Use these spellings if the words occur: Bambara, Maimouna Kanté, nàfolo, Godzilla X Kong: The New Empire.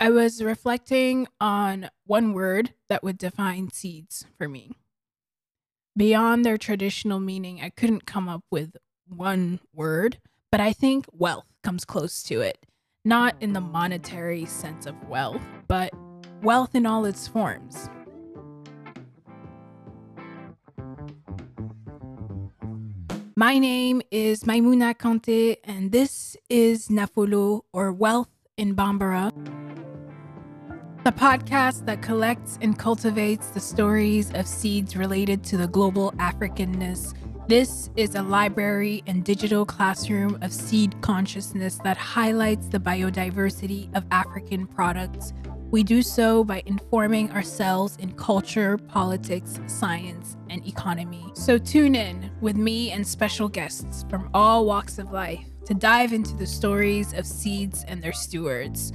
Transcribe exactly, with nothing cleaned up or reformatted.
I was reflecting on one word that would define seeds for me. Beyond their traditional meaning, I couldn't come up with one word, but I think wealth comes close to it. Not in the monetary sense of wealth, but wealth in all its forms. My name is Maimouna Kanté, and this is Nàfolo, or Wealth in Bambara, a podcast that collects and cultivates the stories of seeds related to the global Africanness. This is a library and digital classroom of seed consciousness that highlights the biodiversity of African products. We do so by informing ourselves in culture, politics, science, and economy. So tune in with me and special guests from all walks of life to dive into the stories of seeds and their stewards.